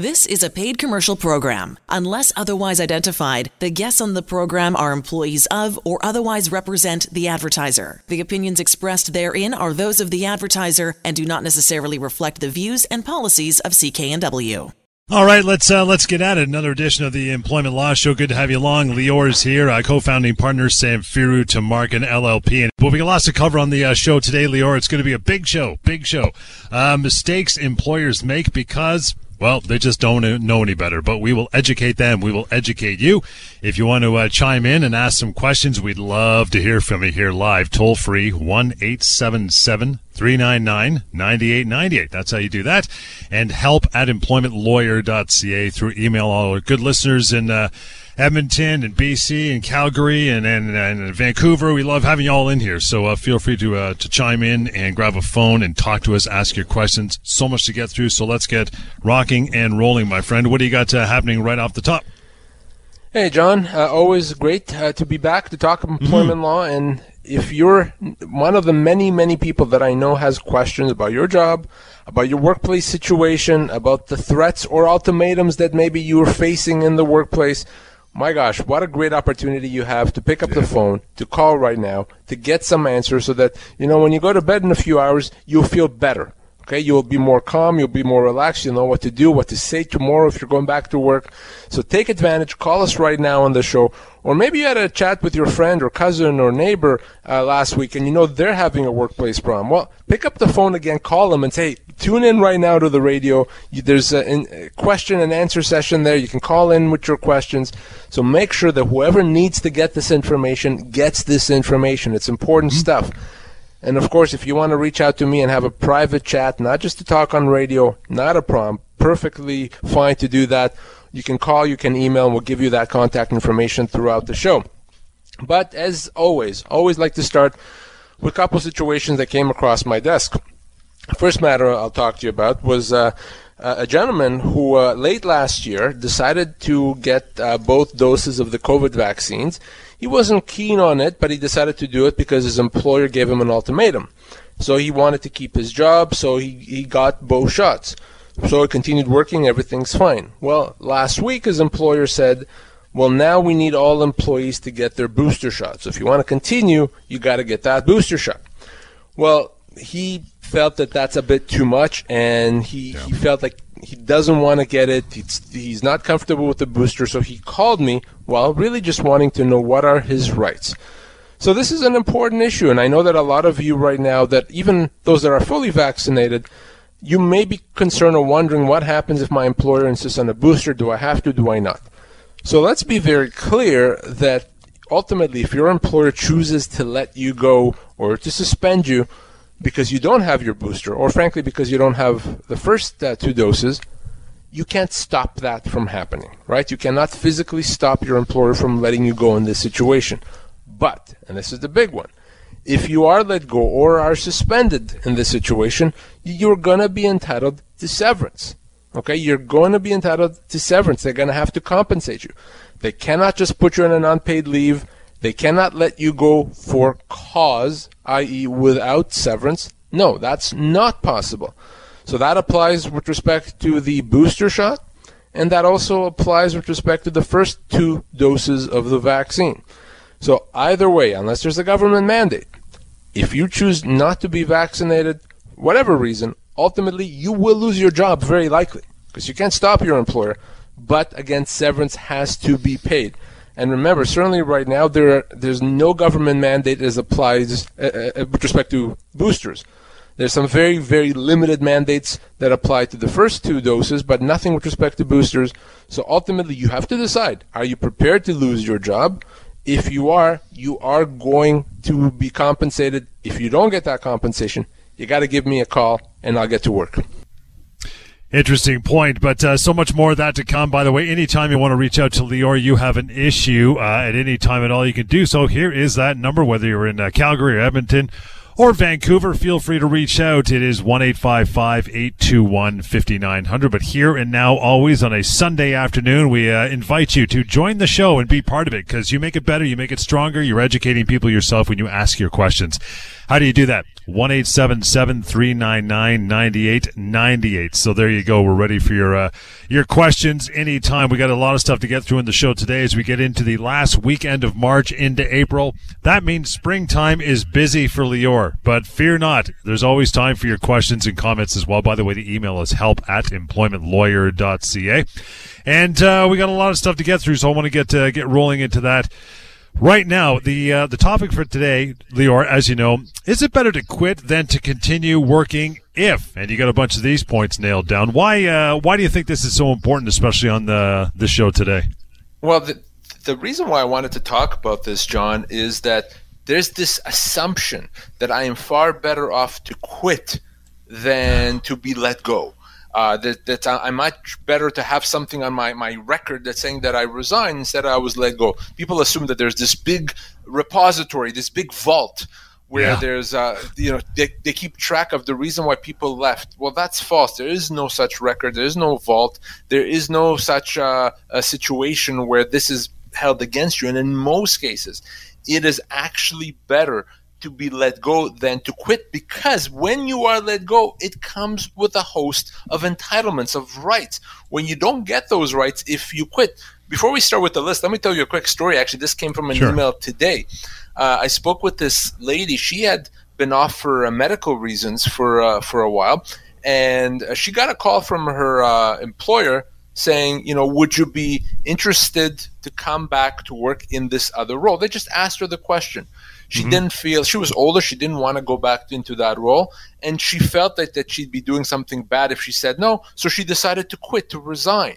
This is a paid commercial program. Unless otherwise identified, the guests on the program are employees of or otherwise represent the advertiser. The opinions expressed therein are those of the advertiser and do not necessarily reflect the views and policies of CKNW. All right, let's get at it. Another edition of the Employment Law Show. Good to have you along. Lior's here, co-founding partner, Samfiru Tamarkin LLP. And we've got lots to cover on the show today, Lior. It's going to be a big show. Mistakes employers make because, well, they just don't know any better, but we will educate them. We will educate you. If you want to chime in and ask some questions, we'd love to hear from you here live. Toll free, 1-877-399-9898. That's how you do that. And help at employmentLawyer.ca through email. All our good listeners in Edmonton and BC and Calgary and Vancouver. We love having you all in here. So feel free to chime in and grab a phone and talk to us, ask your questions. So much to get through. So let's get rocking and rolling, my friend. What do you got happening right off the top? Hey, John. Always great to be back to talk employment law. And if you're one of the many, many people that I know has questions about your job, about your workplace situation, about the threats or ultimatums that maybe you're facing in the workplace, my gosh, what a great opportunity you have to pick up the phone, to call right now, to get some answers so that, you know, when you go to bed in a few hours, you'll feel better. Okay, you'll be more calm, you'll be more relaxed, you'll know what to do, what to say tomorrow if you're going back to work. So take advantage, call us right now on the show. Or maybe you had a chat with your friend or cousin or neighbor last week and you know they're having a workplace problem. Well, pick up the phone again, call them and say, hey, tune in right now to the radio. There's a question and answer session there. You can call in with your questions. So make sure that whoever needs to get this information gets this information. It's important stuff. And, of course, if you want to reach out to me and have a private chat, not just to talk on radio, not a problem, perfectly fine to do that. You can call, you can email, and we'll give you that contact information throughout the show. But as always like to start with a couple situations that came across my desk. First matter I'll talk to you about was a gentleman who late last year decided to get both doses of the COVID vaccines. He wasn't keen on it, but he decided to do it because his employer gave him an ultimatum. So he wanted to keep his job, so he got both shots. So he continued working, everything's fine. Well, last week his employer said, well, now we need all employees to get their booster shot. So if you want to continue, you got to get that booster shot. Well, he felt that that's a bit too much, and he felt like he doesn't want to get it. He's not comfortable with the booster, so he called me while really just wanting to know what are his rights. So this is an important issue, and I know that a lot of you right now, that even those that are fully vaccinated, you may be concerned or wondering what happens if my employer insists on a booster. Do I have to? Do I not? So let's be very clear that ultimately if your employer chooses to let you go or to suspend you because you don't have your booster, or frankly because you don't have the first two doses, you can't stop that from happening, right? You cannot physically stop your employer from letting you go in this situation. But, and this is the big one, if you are let go or are suspended in this situation, you're going to be entitled to severance, okay? You're going to be entitled to severance. They're going to have to compensate you. They cannot just put you on an unpaid leave. They cannot let you go for cause, i.e. without severance. No, that's not possible. So that applies with respect to the booster shot, and that also applies with respect to the first two doses of the vaccine. So either way, unless there's a government mandate, if you choose not to be vaccinated, whatever reason, ultimately you will lose your job very likely because you can't stop your employer. But again, severance has to be paid. And remember, certainly right now, there's no government mandate as applies with respect to boosters. There's some very, very limited mandates that apply to the first two doses, but nothing with respect to boosters. So ultimately, you have to decide, are you prepared to lose your job? If you are going to be compensated. If you don't get that compensation, you got to give me a call and I'll get to work. Interesting point, but so much more of that to come. By the way, anytime you want to reach out to Lior, you have an issue at any time at all, you can do so. Here is that number, whether you're in Calgary or Edmonton or Vancouver, feel free to reach out. It is 1-855-821-5900. But here and now, always on a Sunday afternoon, we invite you to join the show and be part of it because you make it better, you make it stronger, you're educating people yourself when you ask your questions. How do you do that? 1-877-399-9898. So there you go. We're ready for your your questions anytime. We got a lot of stuff to get through in the show today as we get into the last weekend of March into April. That means springtime is busy for Lior, but fear not. There's always time for your questions and comments as well. By the way, the email is help@employmentlawyer.ca. And we got a lot of stuff to get through, so I want to get rolling into that. Right now, the topic for today, Lior, as you know, is it better to quit than to continue working if? And you got a bunch of these points nailed down. Why do you think this is so important, especially on the show today? Well, the reason why I wanted to talk about this, John, is that there's this assumption that I am far better off to quit than to be let go. That I'm much better to have something on my record that's saying that I resigned instead I was let go. People assume that there's this big repository, this big vault where there's they keep track of the reason why people left. Well, that's false. There is no such record. There is no vault. There is no such a situation where this is held against you. And in most cases, it is actually better to be let go than to quit, because when you are let go, it comes with a host of entitlements, of rights. When you don't get those rights if you quit. Before we start with the list, let me tell you a quick story. Actually, this came from an email today. I spoke with this lady. She had been off for medical reasons for a while, and she got a call from her employer saying, you know, would you be interested to come back to work in this other role? They just asked her the question. She didn't feel, she was older, she didn't want to go back into that role, and she felt that she'd be doing something bad if she said no, so she decided to quit, to resign.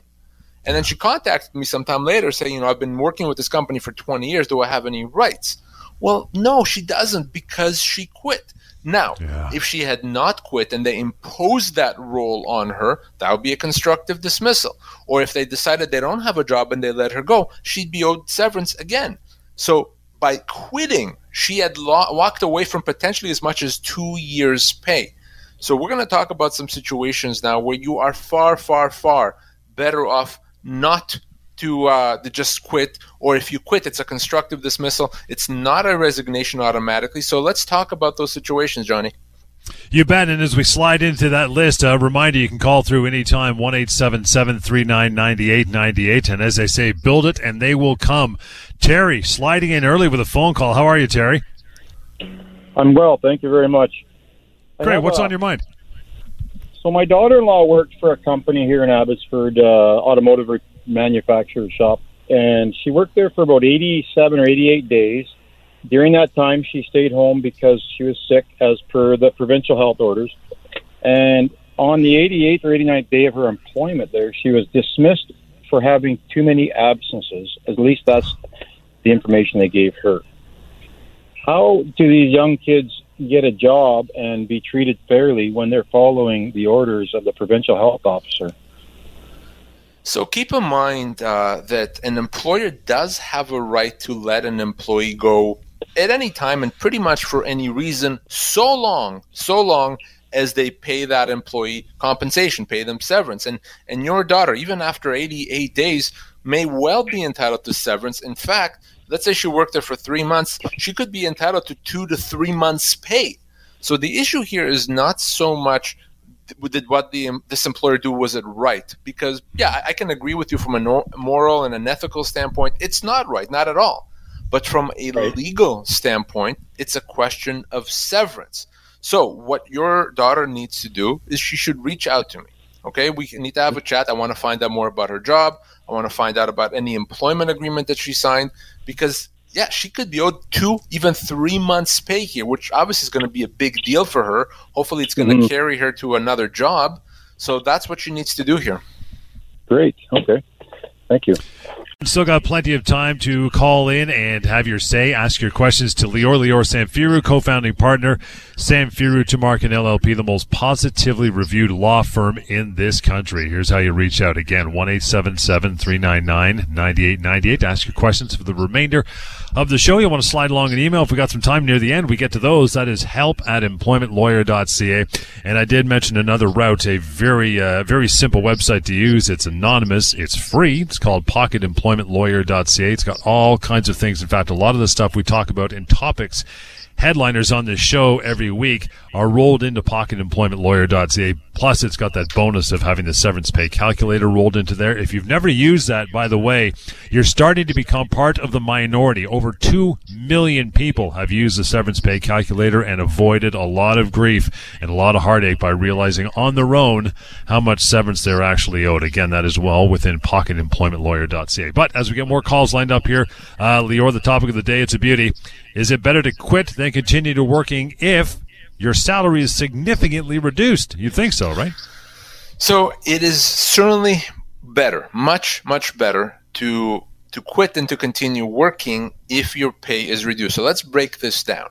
And then she contacted me sometime later saying, you know, I've been working with this company for 20 years, do I have any rights? Well, no, she doesn't, because she quit. Now, if she had not quit and they imposed that role on her, that would be a constructive dismissal. Or if they decided they don't have a job and they let her go, she'd be owed severance again. So by quitting, she had walked away from potentially as much as 2 years' pay. So we're going to talk about some situations now where you are far, far, far better off not to just quit, or if you quit, it's a constructive dismissal. It's not a resignation automatically. So let's talk about those situations, Johnny. You bet. And as we slide into that list, a reminder, you can call through anytime, 1-877-399-9898. And as they say, build it and they will come. Terry, sliding in early with a phone call. How are you, Terry? I'm well. Thank you very much. Great. What's on your mind? So my daughter-in-law worked for a company here in Abbotsford, automotive manufacturer shop, and she worked there for about 87 or 88 days. During that time, she stayed home because she was sick as per the provincial health orders. And on the 88th or 89th day of her employment there, she was dismissed for having too many absences. At least that's the information they gave her. How do these young kids get a job and be treated fairly when they're following the orders of the provincial health officer? So keep in mind that an employer does have a right to let an employee go at any time and pretty much for any reason, so long as they pay that employee compensation, pay them severance. And your daughter, even after 88 days, may well be entitled to severance. In fact, let's say she worked there for 3 months. She could be entitled to 2 to 3 months' pay. So the issue here is not so much did what this employer do, was it right? Because, I can agree with you from a moral and an ethical standpoint, it's not right, not at all. But from a legal standpoint, it's a question of severance. So what your daughter needs to do is she should reach out to me. Okay, we need to have a chat. I want to find out more about her job. I want to find out about any employment agreement that she signed, because she could be owed 2, even 3 months' pay here, which obviously is going to be a big deal for her. Hopefully, it's going to carry her to another job. So that's what she needs to do here. Great. Okay. Thank you. Still got plenty of time to call in and have your say. Ask your questions to Lior Samfiru, co-founding partner, Samfiru Tamarkin LLP, the most positively reviewed law firm in this country. Here's how you reach out again, 1-877-399-9898 to ask your questions for the remainder of the show. You want to slide along an email. If we got some time near the end, we get to those. That is help@employmentlawyer.ca. And I did mention another route, a very simple website to use. It's anonymous. It's free. It's called PocketEmploymentLawyer.ca. It's got all kinds of things. In fact, a lot of the stuff we talk about in topics headliners on this show every week are rolled into PocketEmploymentLawyer.ca. Plus, it's got that bonus of having the severance pay calculator rolled into there. If you've never used that, by the way, you're starting to become part of the minority. Over 2 million people have used the severance pay calculator and avoided a lot of grief and a lot of heartache by realizing on their own how much severance they're actually owed. Again, that is well within PocketEmploymentLawyer.ca. But as we get more calls lined up here, Lior, the topic of the day, it's a beauty. Is it better to quit than continue to working if your salary is significantly reduced? You think so, right? So it is certainly better, much, much better to quit than to continue working if your pay is reduced. So let's break this down.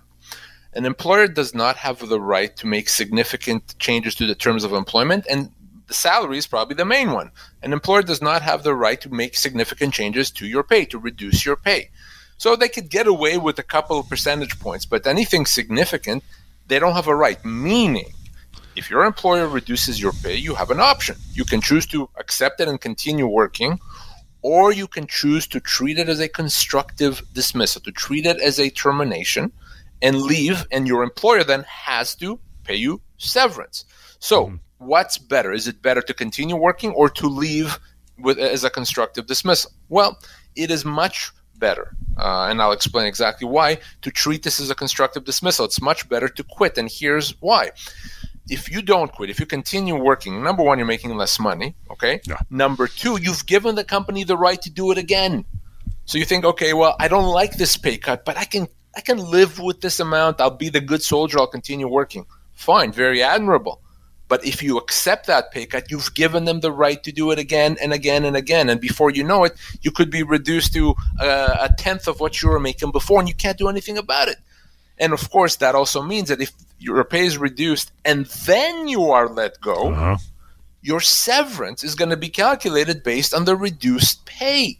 An employer does not have the right to make significant changes to the terms of employment, and the salary is probably the main one. An employer does not have the right to make significant changes to your pay, to reduce your pay. So they could get away with a couple of percentage points, but anything significant, they don't have a right. Meaning, if your employer reduces your pay, you have an option. You can choose to accept it and continue working, or you can choose to treat it as a constructive dismissal, to treat it as a termination and leave, and your employer then has to pay you severance. So what's better? Is it better to continue working or to leave as a constructive dismissal? Well, it is much better, and I'll explain exactly why, to treat this as a constructive dismissal. It's much better to quit, and here's why. If you don't quit, if you continue working, number one, you're making less money, okay? Yeah. Number two, you've given the company the right to do it again. So you think, okay, well, I don't like this pay cut, but I can live with this amount. I'll be the good soldier. I'll continue working. Fine, very admirable. But if you accept that pay cut, you've given them the right to do it again and again and again. And before you know it, you could be reduced to a tenth of what you were making before, and you can't do anything about it. And, of course, that also means that if your pay is reduced and then you are let go, your severance is going to be calculated based on the reduced pay.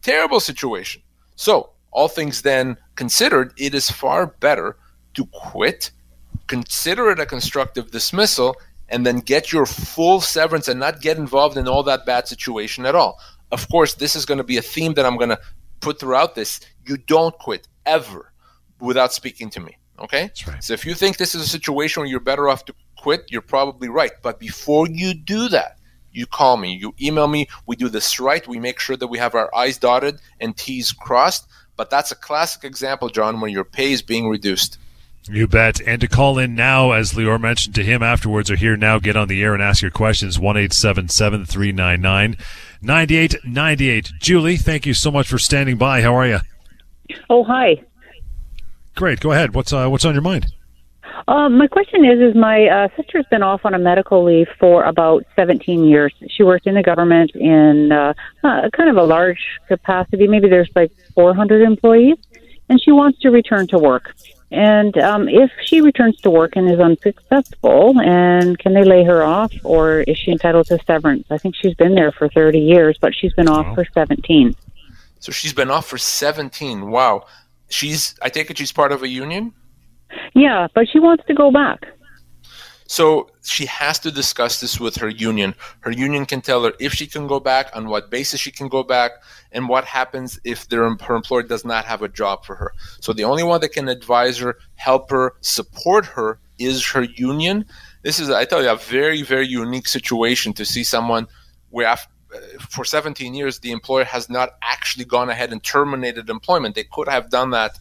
Terrible situation. So all things then considered, it is far better to quit, consider it a constructive dismissal, and then get your full severance and not get involved in all that bad situation at all. Of course, this is going to be a theme that I'm going to put throughout this. You don't quit ever without speaking to me, okay? That's right. So if you think this is a situation where you're better off to quit, you're probably right. But before you do that, you call me, you email me, we do this right, we make sure that we have our I's dotted and T's crossed. But that's a classic example, John, when your pay is being reduced. You bet. And to call in now, as Lior mentioned to him afterwards, or here now, get on the air and ask your questions, 1-877-399-9898. Julie, thank you so much for standing by. How are you? Oh, hi. Great. Go ahead. What's on your mind? My question is my sister's been off on a medical leave for about 17 years. She worked in the government in kind of a large capacity. Maybe there's like 400 employees, and she wants to return to work. And if she returns to work and is unsuccessful, and can they lay her off, or is she entitled to severance? I think she's been there for 30 years, but she's been off for 17. So she's been off for 17. Wow. I take it she's part of a union? Yeah, but she wants to go back. So she has to discuss this with her union. Her union can tell her if she can go back, on what basis she can go back, and what happens if her employer does not have a job for her. So the only one that can advise her, help her, support her is her union. This is, I tell you, a very, very unique situation to see someone where for 17 years the employer has not actually gone ahead and terminated employment. They could have done that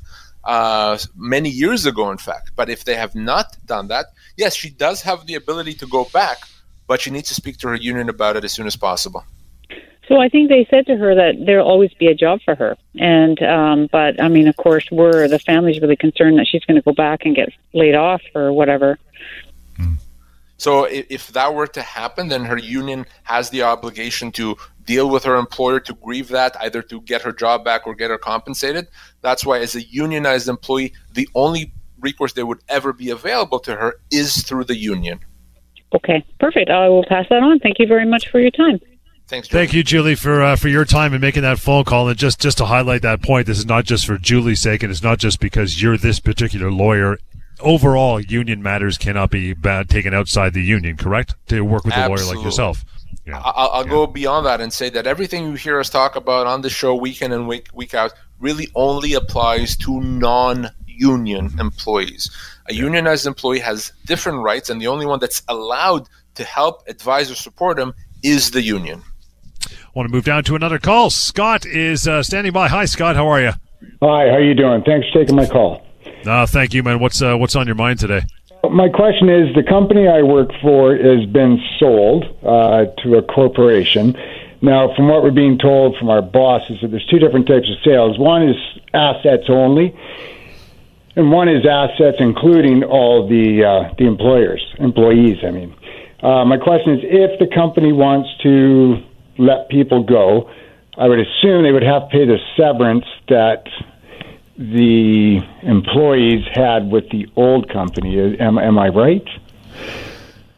many years ago, in fact. But if they have not done that, yes, she does have the ability to go back, but she needs to speak to her union about it as soon as possible. So I think they said to her that there'll always be a job for her. And but, I mean, of course, the family's really concerned that she's going to go back and get laid off or whatever. So if that were to happen, then her union has the obligation to deal with her employer, to grieve that, either to get her job back or get her compensated. That's why as a unionized employee, the only recourse that would ever be available to her is through the union. Okay, perfect. I will pass that on. Thank you very much for your time. Thanks, Julie. Thank you, Julie, for your time and making that phone call. And just to highlight that point, this is not just for Julie's sake, and it's not just because you're this particular lawyer. Overall, union matters cannot be taken outside the union, correct? To work with a lawyer like yourself. Yeah. I'll go beyond that and say that everything you hear us talk about on the show week in and week out really only applies to non-union union employees. A unionized employee has different rights, and the only one that's allowed to help, advise, or support him is the union. I want to move down to another call. Scott is standing by. Hi, Scott. How are you? Hi. How are you doing? Thanks for taking my call. Thank you, man. What's on your mind today? My question is, the company I work for has been sold to a corporation. Now, from what we're being told from our bosses, there's two different types of sales. One is assets only, and one is assets including all the employees. My question is, if the company wants to let people go, I would assume they would have to pay the severance that the employees had with the old company. Am I right?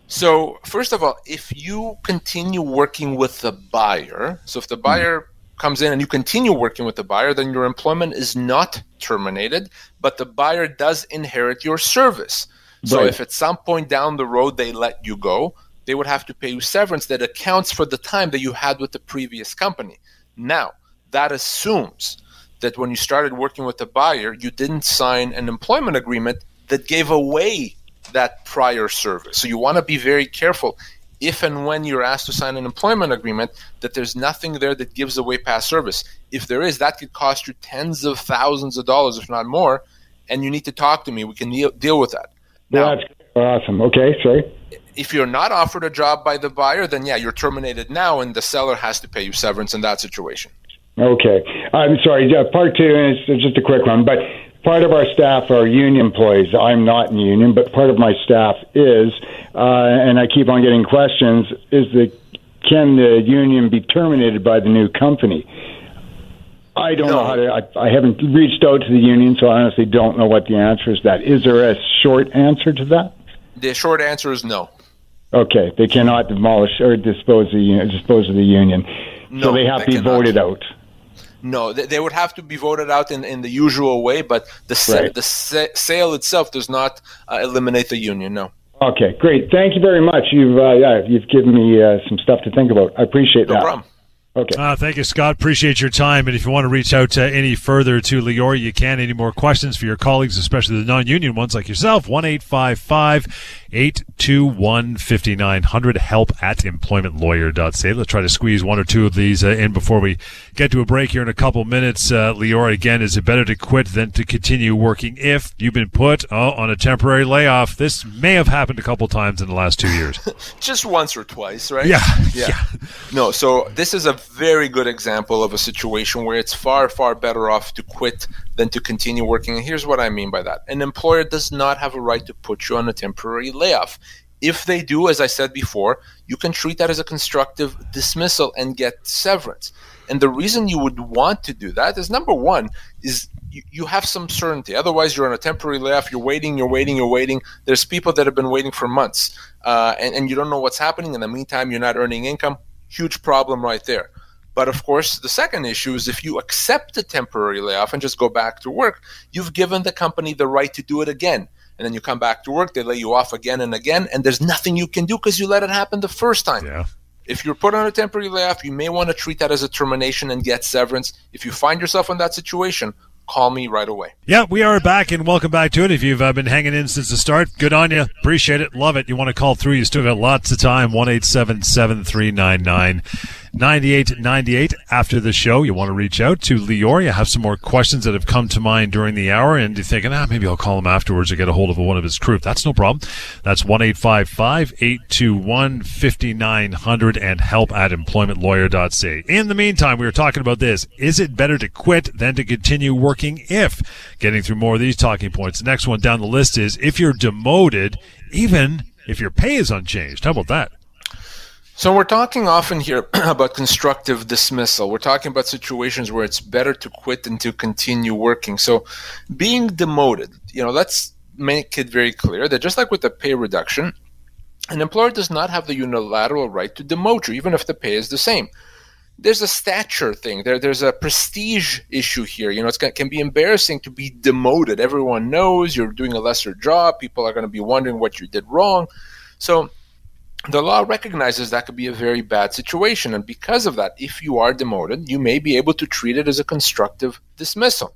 So, first of all, if you continue working with the buyer, so if the buyer comes in and you continue working with the buyer, then your employment is not terminated, but the buyer does inherit your service. So if at some point down the road they let you go, they would have to pay you severance that accounts for the time that you had with the previous company. Now, that assumes that when you started working with the buyer, you didn't sign an employment agreement that gave away that prior service. So you want to be very careful if and when you're asked to sign an employment agreement that there's nothing there that gives away past service. If there is, that could cost you tens of thousands of dollars, if not more, and you need to talk to me. We can deal with that. Now, that's awesome. Okay, sorry. If you're not offered a job by the buyer, then yeah, you're terminated now, and the seller has to pay you severance in that situation. Okay. I'm sorry. Part two, and it's just a quick one, but part of our staff are union employees. I'm not in union, but part of my staff is, and I keep on getting questions, is can the union be terminated by the new company? I don't know how to, I haven't reached out to the union, so I honestly don't know what the answer is to that. Is there a short answer to that? The short answer is no. Okay. They cannot demolish or dispose of the union. No, so they have to be voted out. No, they would have to be voted out in the usual way, but the sale itself does not eliminate the union, no. Okay, great. Thank you very much. You've given me some stuff to think about. I appreciate that. No problem. Okay. Thank you, Scott. Appreciate your time. And if you want to reach out any further to Lior, you can. Any more questions for your colleagues, especially the non-union ones like yourself, 1-855-821-5900, help at employmentLawyer.ca. Let's try to squeeze one or two of these in before we get to a break here in a couple minutes. Lior, again, is it better to quit than to continue working if you've been put on a temporary layoff? This may have happened a couple times in the last 2 years. Just once or twice, right? Yeah. No, so this is a very good example of a situation where it's far, far better off to quit than to continue working. And here's what I mean by that. An employer does not have a right to put you on a temporary layoff. If they do, as I said before, you can treat that as a constructive dismissal and get severance. And the reason you would want to do that is, number one, is you have some certainty. Otherwise, you're on a temporary layoff. You're waiting. There's people that have been waiting for months, and you don't know what's happening. In the meantime, you're not earning income. Huge problem right there. But of course, the second issue is if you accept a temporary layoff and just go back to work, you've given the company the right to do it again. And then you come back to work, they lay you off again and again, and there's nothing you can do because you let it happen the first time. Yeah. If you're put on a temporary layoff, you may want to treat that as a termination and get severance. If you find yourself in that situation, call me right away. Yeah, we are back, and welcome back to it. If you've been hanging in since the start, good on you. Appreciate it. Love it. You want to call through, you still got lots of time. 1-877-399-9898. After the show, you want to reach out to Lior. You have some more questions that have come to mind during the hour, and you're thinking, maybe I'll call him afterwards or get a hold of one of his crew. That's no problem. That's 1-855-821-5900 and help at employmentlawyer.ca. In the meantime, we were talking about this. Is it better to quit than to continue working if? Getting through more of these talking points. The next one down the list is if you're demoted, even if your pay is unchanged. How about that? So we're talking often here about constructive dismissal. We're talking about situations where it's better to quit than to continue working. So being demoted, let's make it very clear that just like with the pay reduction, an employer does not have the unilateral right to demote you, even if the pay is the same. There's a stature thing. There's a prestige issue here. It can be embarrassing to be demoted. Everyone knows you're doing a lesser job. People are going to be wondering what you did wrong. So the law recognizes that could be a very bad situation, and because of that, if you are demoted, you may be able to treat it as a constructive dismissal.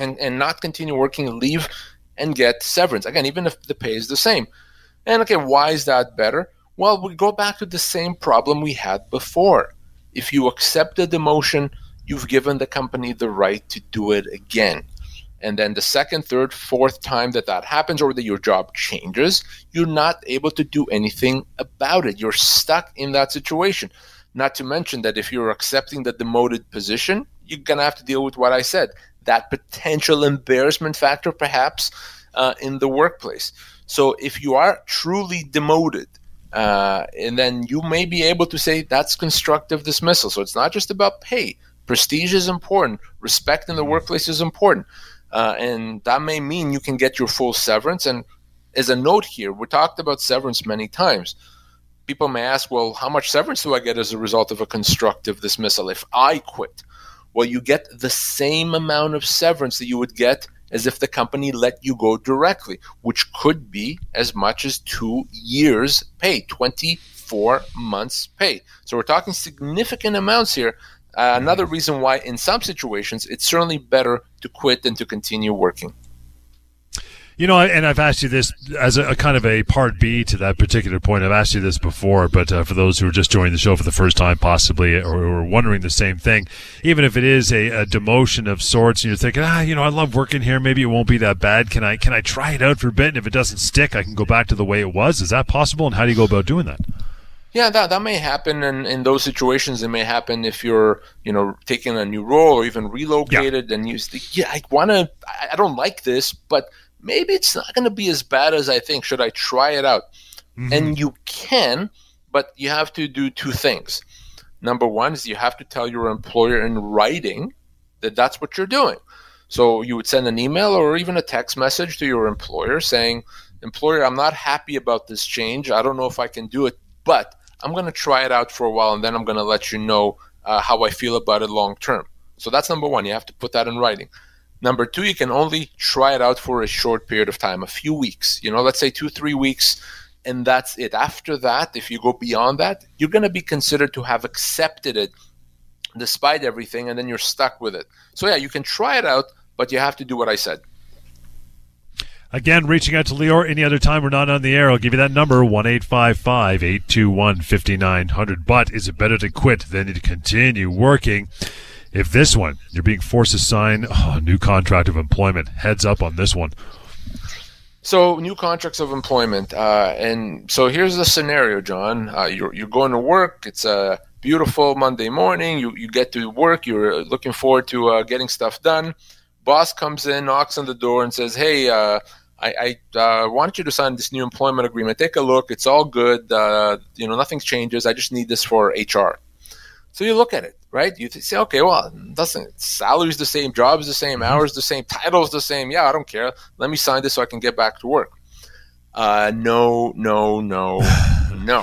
and not continue working, leave and get severance. Again, even if the pay is the same. And okay, why is that better? Well, we go back to the same problem we had before. If you accept the demotion, you've given the company the right to do it again. And then the second, third, fourth time that happens, or that your job changes, you're not able to do anything about it. You're stuck in that situation. Not to mention that if you're accepting the demoted position, you're going to have to deal with what I said, that potential embarrassment factor perhaps in the workplace. So if you are truly demoted, and then you may be able to say that's constructive dismissal. So it's not just about pay. Prestige is important. Respect in the workplace is important. And that may mean you can get your full severance. And as a note here, we talked about severance many times. People may ask, well, how much severance do I get as a result of a constructive dismissal if I quit? Well, you get the same amount of severance that you would get as if the company let you go directly, which could be as much as 2 years' pay, 24 months' pay. So we're talking significant amounts here. Another reason why in some situations it's certainly better to quit than to continue working. You know, and I've asked you this as a kind of a part B to that particular point. I've asked you this before, but for those who are just joining the show for the first time possibly or wondering the same thing, even if it is a demotion of sorts and you're thinking, I love working here. Maybe it won't be that bad. Can I try it out for a bit? And if it doesn't stick, I can go back to the way it was. Is that possible? And how do you go about doing that? Yeah, that may happen in those situations. It may happen if you're, taking a new role or even relocated and you think, I don't like this, but maybe it's not going to be as bad as I think. Should I try it out? Mm-hmm. And you can, but you have to do two things. Number one is you have to tell your employer in writing that that's what you're doing. So you would send an email or even a text message to your employer saying, employer, I'm not happy about this change. I don't know if I can do it, but I'm going to try it out for a while, and then I'm going to let you know how I feel about it long term. So that's number one. You have to put that in writing. Number two, you can only try it out for a short period of time, a few weeks, let's say 2-3 weeks, and that's it. After that, if you go beyond that, you're going to be considered to have accepted it despite everything, and then you're stuck with it. So you can try it out, but you have to do what I said. Again, reaching out to Lior any other time we're not on the air. I'll give you that number, 1-855-821-5900. But is it better to quit than to continue working? If this one, you're being forced to sign a new contract of employment. Heads up on this one. So new contracts of employment. And so here's the scenario, John. You're going to work. It's a beautiful Monday morning. You get to work. You're looking forward to getting stuff done. Boss comes in, knocks on the door and says, hey, I want you to sign this new employment agreement. Take a look. It's all good. Nothing changes. I just need this for HR. So you look at it, right? You say, okay, well, salary's the same, job's the same, hours the same, title's the same. Yeah, I don't care. Let me sign this so I can get back to work. No, no.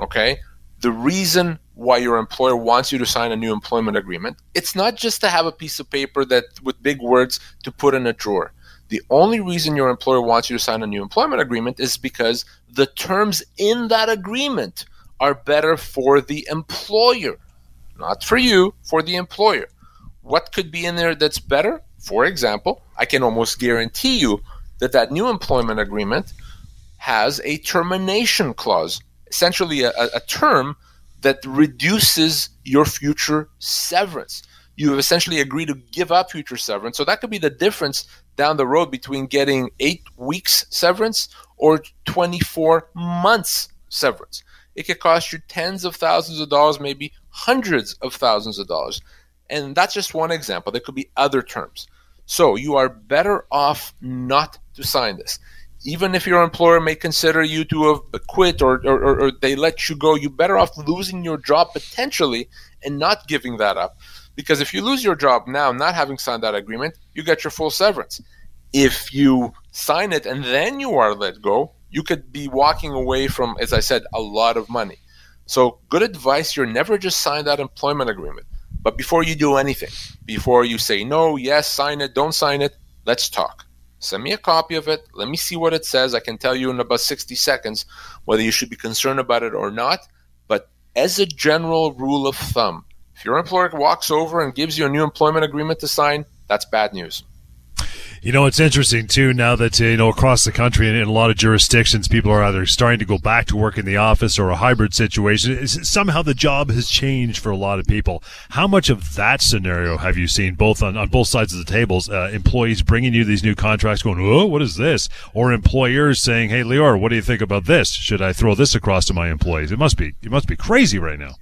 Okay? The reason why your employer wants you to sign a new employment agreement, it's not just to have a piece of paper that with big words to put in a drawer. The only reason your employer wants you to sign a new employment agreement is because the terms in that agreement are better for the employer. Not for you, for the employer. What could be in there that's better? For example, I can almost guarantee you that new employment agreement has a termination clause, essentially a term that reduces your future severance. You have essentially agreed to give up future severance. So that could be the difference down the road between getting 8 weeks severance or 24 months severance. It could cost you tens of thousands of dollars, maybe hundreds of thousands of dollars. And that's just one example. There could be other terms. So you are better off not to sign this. Even if your employer may consider you to have quit or they let you go, you're better off losing your job potentially and not giving that up. Because if you lose your job now, not having signed that agreement, you get your full severance. If you sign it and then you are let go, you could be walking away from, as I said, a lot of money. So good advice, you're never just sign that employment agreement. But before you do anything, before you say no, yes, sign it, don't sign it, let's talk. Send me a copy of it. Let me see what it says. I can tell you in about 60 seconds whether you should be concerned about it or not. But as a general rule of thumb, if your employer walks over and gives you a new employment agreement to sign, that's bad news. You know, it's interesting too now that, you know, across the country and in a lot of jurisdictions, people are either starting to go back to work in the office or a hybrid situation. It's, somehow the job has changed for a lot of people. How much of that scenario have you seen both on both sides of the tables, employees bringing you these new contracts going, oh, what is this? Or employers saying, hey, Lior, what do you think about this? Should I throw this across to my employees? It must be crazy right now.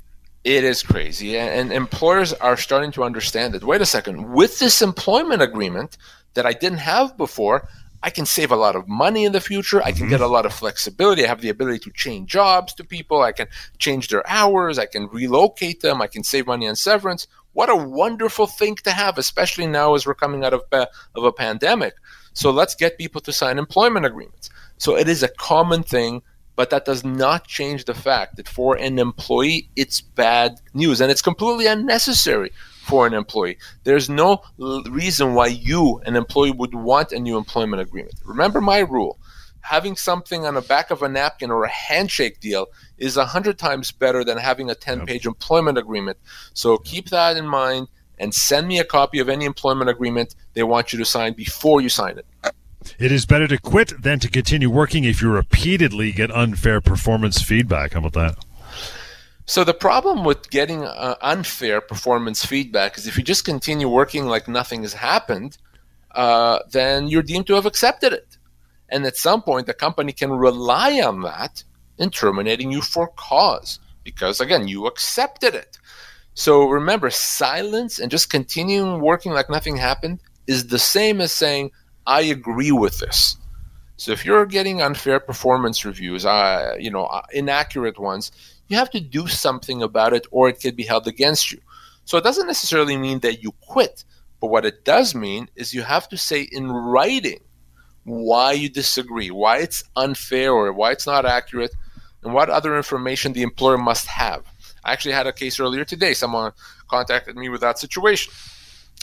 It is crazy, and employers are starting to understand that, wait a second, with this employment agreement that I didn't have before, I can save a lot of money in the future. I can get a lot of flexibility. I have the ability to change jobs to people. I can change their hours. I can relocate them. I can save money on severance. What a wonderful thing to have, especially now as we're coming out of a pandemic. So let's get people to sign employment agreements. So it is a common thing. But that does not change the fact that for an employee, it's bad news. And it's completely unnecessary for an employee. There's no reason why you, an employee, would want a new employment agreement. Remember my rule. Having something on the back of a napkin or a handshake deal is 100 times better than having a 10-page employment agreement. So keep that in mind and send me a copy of any employment agreement they want you to sign before you sign it. It is better to quit than to continue working if you repeatedly get unfair performance feedback. How about that? So the problem with getting unfair performance feedback is if you just continue working like nothing has happened, then you're deemed to have accepted it. And at some point, the company can rely on that in terminating you for cause because, again, you accepted it. So remember, silence and just continuing working like nothing happened is the same as saying, I agree with this. So if you're getting unfair performance reviews, inaccurate ones, you have to do something about it or it could be held against you. So it doesn't necessarily mean that you quit, but what it does mean is you have to say in writing why you disagree, why it's unfair or why it's not accurate, and what other information the employer must have. I actually had a case earlier today. Someone contacted me with that situation.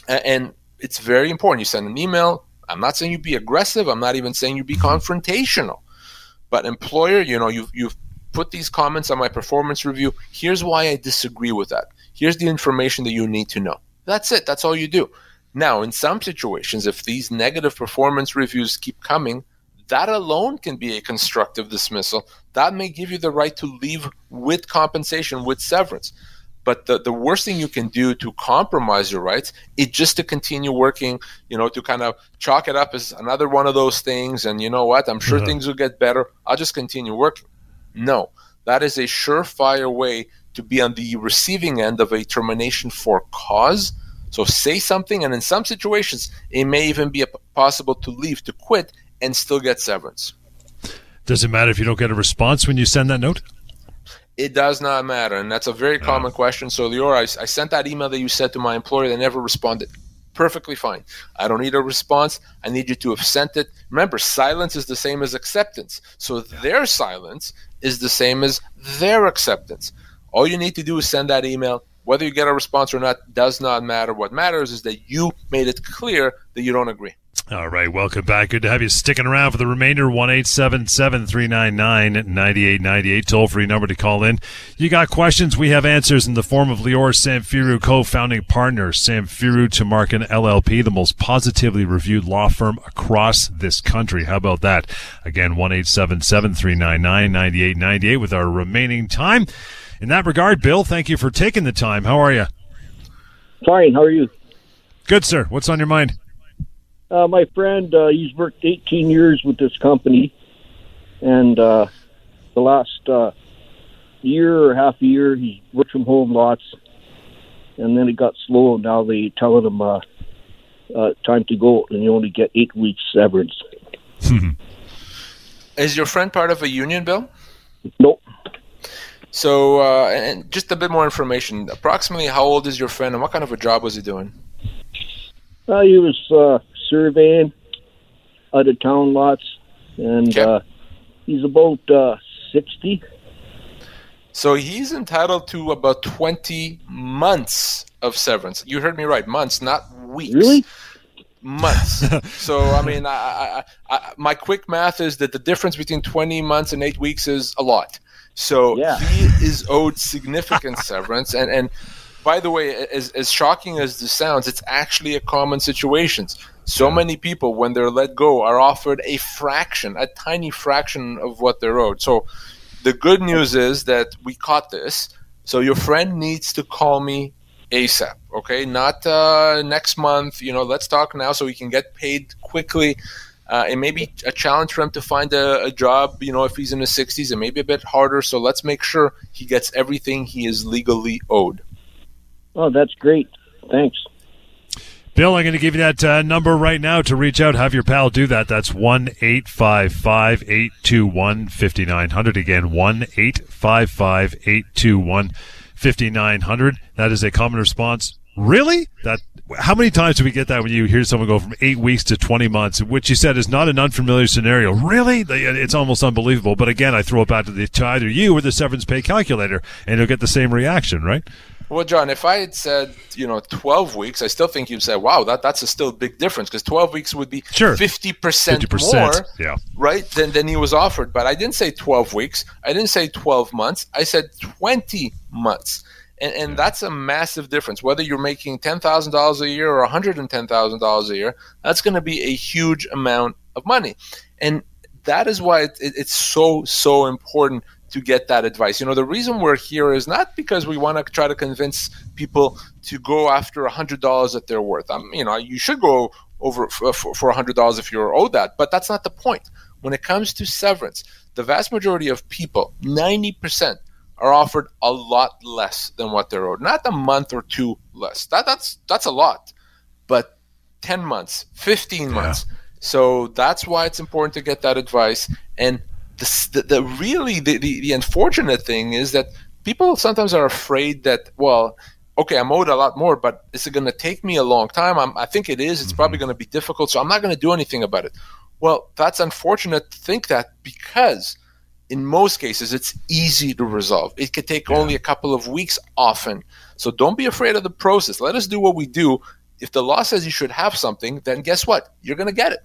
And it's very important. You send an email. I'm not saying you be aggressive. I'm not even saying you be confrontational. But employer, you know, you've put these comments on my performance review. Here's why I disagree with that. Here's the information that you need to know. That's it. That's all you do. Now, in some situations, if these negative performance reviews keep coming, that alone can be a constructive dismissal. That may give you the right to leave with compensation, with severance. But the worst thing you can do to compromise your rights is just to continue working, you know, to kind of chalk it up as another one of those things. And you know what? I'm sure things will get better. I'll just continue working. No, that is a surefire way to be on the receiving end of a termination for cause. So say something. And in some situations, it may even be possible to leave, to quit, and still get severance. Does it matter if you don't get a response when you send that note? It does not matter, and that's a very common question. So, Lior, I sent that email that you sent to my employer. They never responded. Perfectly fine. I don't need a response. I need you to have sent it. Remember, silence is the same as acceptance. So their silence is the same as their acceptance. All you need to do is send that email. Whether you get a response or not does not matter. What matters is that you made it clear that you don't agree. All right, welcome back. Good to have you sticking around for the remainder. 1-877-399-9898, toll-free number to call in. You got questions? We have answers in the form of Lior Samfiru, co-founding partner, Samfiru Tamarkin LLP, the most positively reviewed law firm across this country. How about that? Again, 1-877-399-9898 with our remaining time. In that regard, Bill, thank you for taking the time. How are you? Fine, how are you? Good, sir. What's on your mind? My friend, he's worked 18 years with this company, and the last year or half a year, he worked from home lots, and then it got slow. Now they telling him time to go, and you only get 8 weeks severance. Is your friend part of a union, Bill? Nope. So, and just a bit more information. Approximately how old is your friend, and what kind of a job was he doing? He was surveying out of town lots, and he's about 60. So he's entitled to about 20 months of severance. You heard me right, months, not weeks. Really? Months. So, I mean, I my quick math is that the difference between 20 months and 8 weeks is a lot. So he is owed significant severance, and by the way, as shocking as this sounds, it's actually a common situation. So many people, when they're let go, are offered a fraction, a tiny fraction of what they're owed. So the good news is that we caught this. So your friend needs to call me ASAP, okay? Not next month. You know, let's talk now so we can get paid quickly. It may be a challenge for him to find a job, you know, if he's in his 60s. It may be a bit harder. So let's make sure he gets everything he is legally owed. Oh, that's great. Thanks. Bill, I'm going to give you that number right now to reach out. Have your pal do that. That's 1-855-821-5900. Again, 1-855-821-5900. That is a common response. Really? How many times do we get that when you hear someone go from 8 weeks to 20 months, which you said is not an unfamiliar scenario? Really? It's almost unbelievable. But again, I throw it back to either you or the severance pay calculator, and you'll get the same reaction, right? Well, John, if I had said, 12 weeks, I still think you'd say, wow, that's a still big difference, because 12 weeks would be 50% more, right, than he was offered. But I didn't say 12 weeks. I didn't say 12 months. I said 20 months. And that's a massive difference. Whether you're making $10,000 a year or $110,000 a year, that's going to be a huge amount of money. And that is why it's so, so important to get that advice. You know, the reason we're here is not because we want to try to convince people to go after $100 that they're worth. You should go over for $100 if you're owed that, but that's not the point. When it comes to severance, the vast majority of people, 90%, are offered a lot less than what they're owed. Not a month or two less. That's a lot, but 10 months, 15 months. So that's why it's important to get that advice. And the unfortunate thing is that people sometimes are afraid that, well, okay, I'm owed a lot more, but is it going to take me a long time? I think it is. It's probably going to be difficult, so I'm not going to do anything about it. Well, that's unfortunate to think that, because in most cases, it's easy to resolve. It could take only a couple of weeks often. So don't be afraid of the process. Let us do what we do. If the law says you should have something, then guess what? You're going to get it.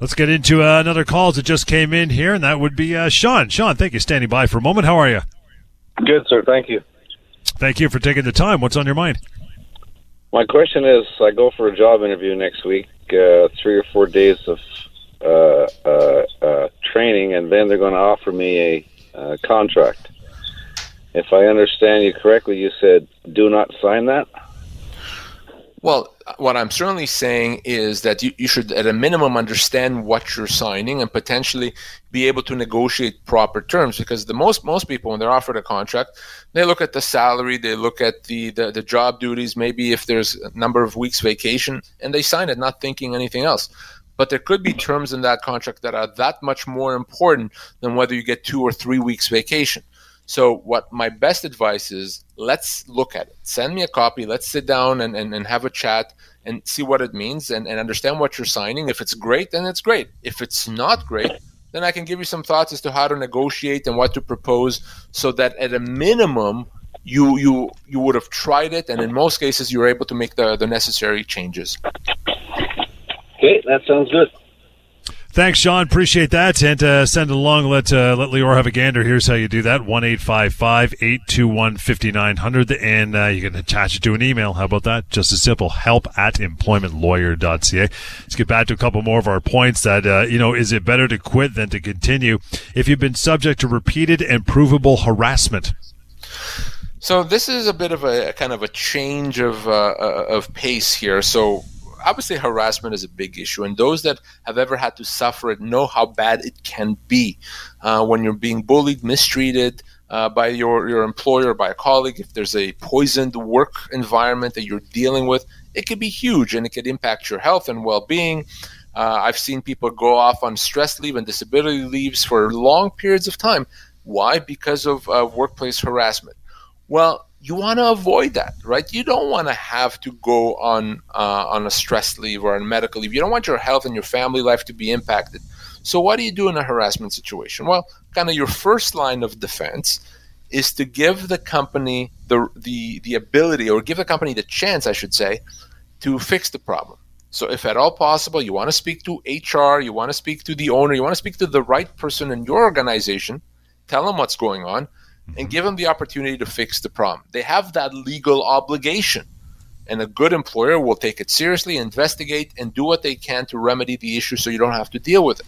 Let's get into another call that just came in here, and that would be Sean. Sean, thank you. Standing by for a moment. How are you? Good, sir. Thank you. Thank you for taking the time. What's on your mind? My question is, I go for a job interview next week, 3 or 4 days of training, and then they're going to offer me a contract. If I understand you correctly, you said do not sign that? Well, what I'm certainly saying is that you should, at a minimum, understand what you're signing and potentially be able to negotiate proper terms, because the most people, when they're offered a contract, they look at the salary, they look at the job duties, maybe if there's a number of weeks vacation, and they sign it not thinking anything else. But there could be terms in that contract that are that much more important than whether you get 2 or 3 weeks vacation. So what my best advice is, let's look at it. Send me a copy. Let's sit down and have a chat and see what it means and understand what you're signing. If it's great, then it's great. If it's not great, then I can give you some thoughts as to how to negotiate and what to propose, so that at a minimum, you would have tried it, and in most cases, you're able to make the necessary changes. Okay, that sounds good. Thanks, Sean. Appreciate that. And send it along. Let Lior have a gander. Here's how you do that. 1-855-821-5900. And you can attach it to an email. How about that? Just as simple, help@employmentlawyer.ca. Let's get back to a couple more of our points that, is it better to quit than to continue if you've been subject to repeated and provable harassment? So this is a bit of a kind of a change of pace here. So obviously, harassment is a big issue, and those that have ever had to suffer it know how bad it can be when you're being bullied, mistreated by your employer, by a colleague. If there's a poisoned work environment that you're dealing with, it could be huge, and it could impact your health and well-being. I've seen people go off on stress leave and disability leaves for long periods of time. Why? Because of workplace harassment. Well, you want to avoid that, right? You don't want to have to go on a stress leave or on medical leave. You don't want your health and your family life to be impacted. So what do you do in a harassment situation? Well, kind of your first line of defense is to give the company the ability, or give the company the chance, I should say, to fix the problem. So if at all possible, you want to speak to HR, you want to speak to the owner, you want to speak to the right person in your organization, tell them what's going on, and give them the opportunity to fix the problem. They have that legal obligation. And a good employer will take it seriously, investigate, and do what they can to remedy the issue so you don't have to deal with it.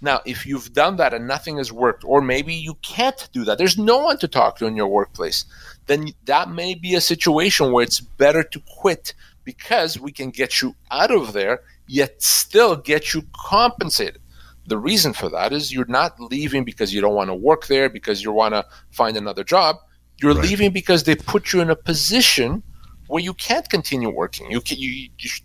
Now, if you've done that and nothing has worked, or maybe you can't do that, there's no one to talk to in your workplace, then that may be a situation where it's better to quit, because we can get you out of there, yet still get you compensated. The reason for that is you're not leaving because you don't want to work there, because you want to find another job. You're right. Leaving because they put you in a position where you can't continue working. You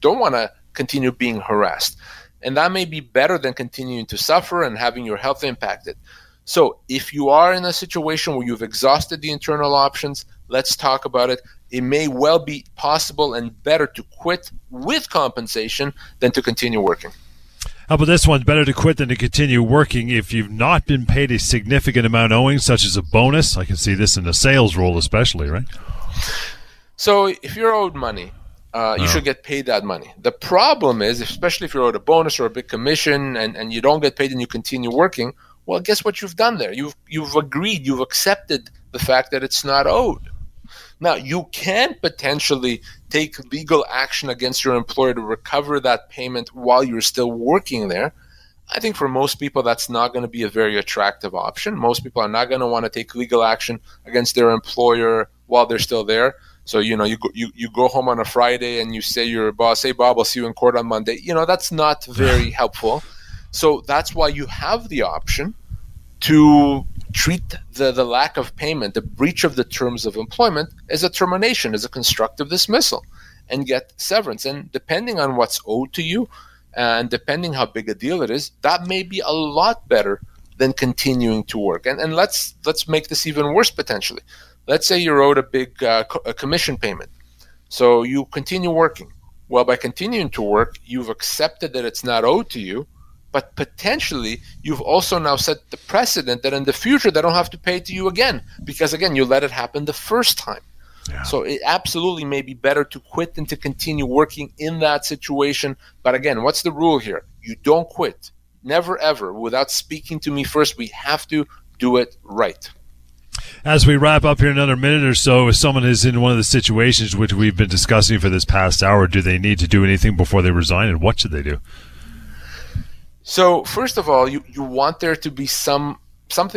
don't want to continue being harassed. And that may be better than continuing to suffer and having your health impacted. So if you are in a situation where you've exhausted the internal options, let's talk about it. It may well be possible and better to quit with compensation than to continue working. How about this one? Better to quit than to continue working if you've not been paid a significant amount owing, such as a bonus. I can see this in a sales role especially, right? So if you're owed money, you should get paid that money. The problem is, especially if you're owed a bonus or a big commission and you don't get paid and you continue working, well, guess what you've done there? You've agreed, you've accepted the fact that it's not owed. Now, you can potentially take legal action against your employer to recover that payment while you're still working there. I think for most people, that's not going to be a very attractive option. Most people are not going to want to take legal action against their employer while they're still there. So, you know, you go home on a Friday and you say to your boss, hey, Bob, I'll see you in court on Monday. You know, that's not very helpful. So that's why you have the option to treat the lack of payment, the breach of the terms of employment, as a termination, as a constructive dismissal, and get severance. And depending on what's owed to you and depending how big a deal it is, that may be a lot better than continuing to work. And let's make this even worse potentially. Let's say you're owed a big commission payment. So you continue working. Well, by continuing to work, you've accepted that it's not owed to you, but potentially you've also now set the precedent that in the future they don't have to pay to you again, because again, you let it happen the first time. Yeah. So it absolutely may be better to quit than to continue working in that situation. But again, what's the rule here? You don't quit. Never, ever. Without speaking to me first, we have to do it right. As we wrap up here in another minute or so, if someone is in one of the situations which we've been discussing for this past hour, do they need to do anything before they resign, and what should they do? So first of all, you want there to be something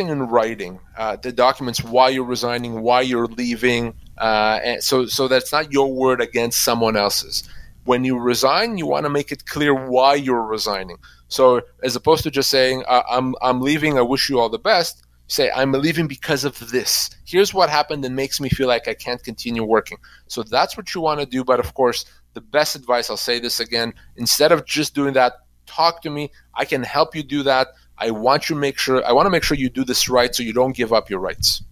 in writing that documents why you're resigning, why you're leaving, and so that's not your word against someone else's. When you resign, you want to make it clear why you're resigning. So as opposed to just saying, I'm leaving, I wish you all the best, say, I'm leaving because of this. Here's what happened that makes me feel like I can't continue working. So that's what you want to do. But of course, the best advice, I'll say this again, instead of just doing that, talk to me. I can help you do that. I want to make sure you do this right so you don't give up your rights.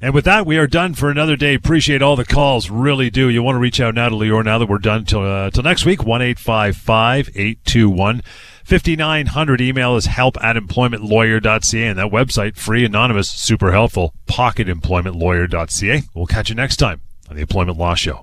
And with that, we are done for another day. Appreciate all the calls. Really do. You want to reach out now to Lior now that we're done till next week. 1-855-821-5900. Email is help@employmentlawyer.ca, and that website, free, anonymous, super helpful, pocketemploymentlawyer.ca. We'll catch you next time on the Employment Law Show.